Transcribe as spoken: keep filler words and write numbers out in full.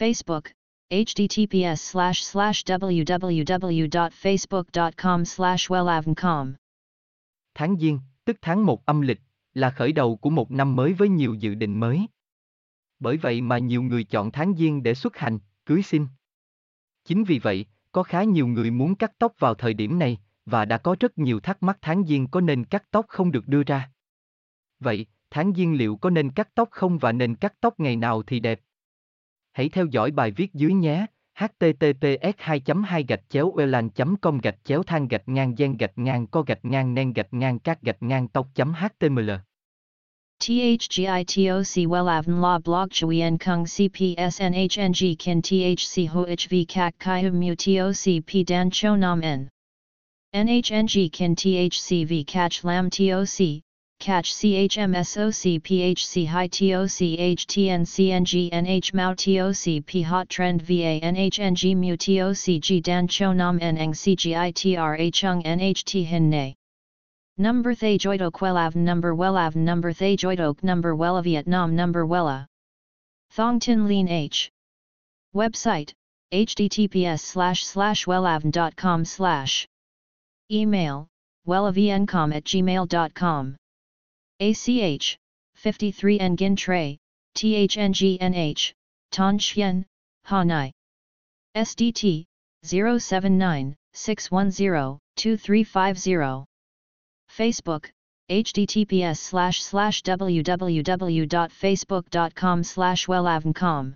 Facebook, https slash slash www.facebook.com slash wellavn.com Tháng Giêng, tức tháng một âm lịch, là khởi đầu của một năm mới với nhiều dự định mới. Bởi vậy mà nhiều người chọn tháng Giêng để xuất hành, cưới xin. Chính vì vậy, có khá nhiều người muốn cắt tóc vào thời điểm này, và đã có rất nhiều thắc mắc tháng Giêng có nên cắt tóc không được đưa ra. Vậy, tháng Giêng liệu có nên cắt tóc không và nên cắt tóc ngày nào thì đẹp? Hãy theo dõi bài viết dưới nhé, h t t p s hai chấm hai gạch chéo wellavn chấm com gạch chéo than gạch ngang gen gạch ngang co gạch ngang nen gạch ngang các gạch ngang tóc chấm html THGITOC Wellavn La Blog Chui En Kung CPSNHNG Kin THC HOHV Kak Kai Mu TOC P Dan Cho Nam En NHNG Kin THC V Catch Lam TOC Catch CHMSOC PHC High TOC HTNCNG NH Mao TOC P Hot Trend VA NHNG Mu TOC G Dan Cho Nam En Eng CGITRA Chung NHT Hin Nay Number Thay Joitok Wellavn Number Wellavn Number Thay Joitok Number Wella Vietnam Number Wella Thong Tin Lean H Website, https slash slash wellavn.com slash Email, wellavncom at gmail.com ACH, fifty-three Nguyen Tray, THNGNH, Thanh Xuyen, Hà Nội SDT, zero seven nine, six one zero, two three five zero Facebook, https slash slash www.facebook.com slash wellavncom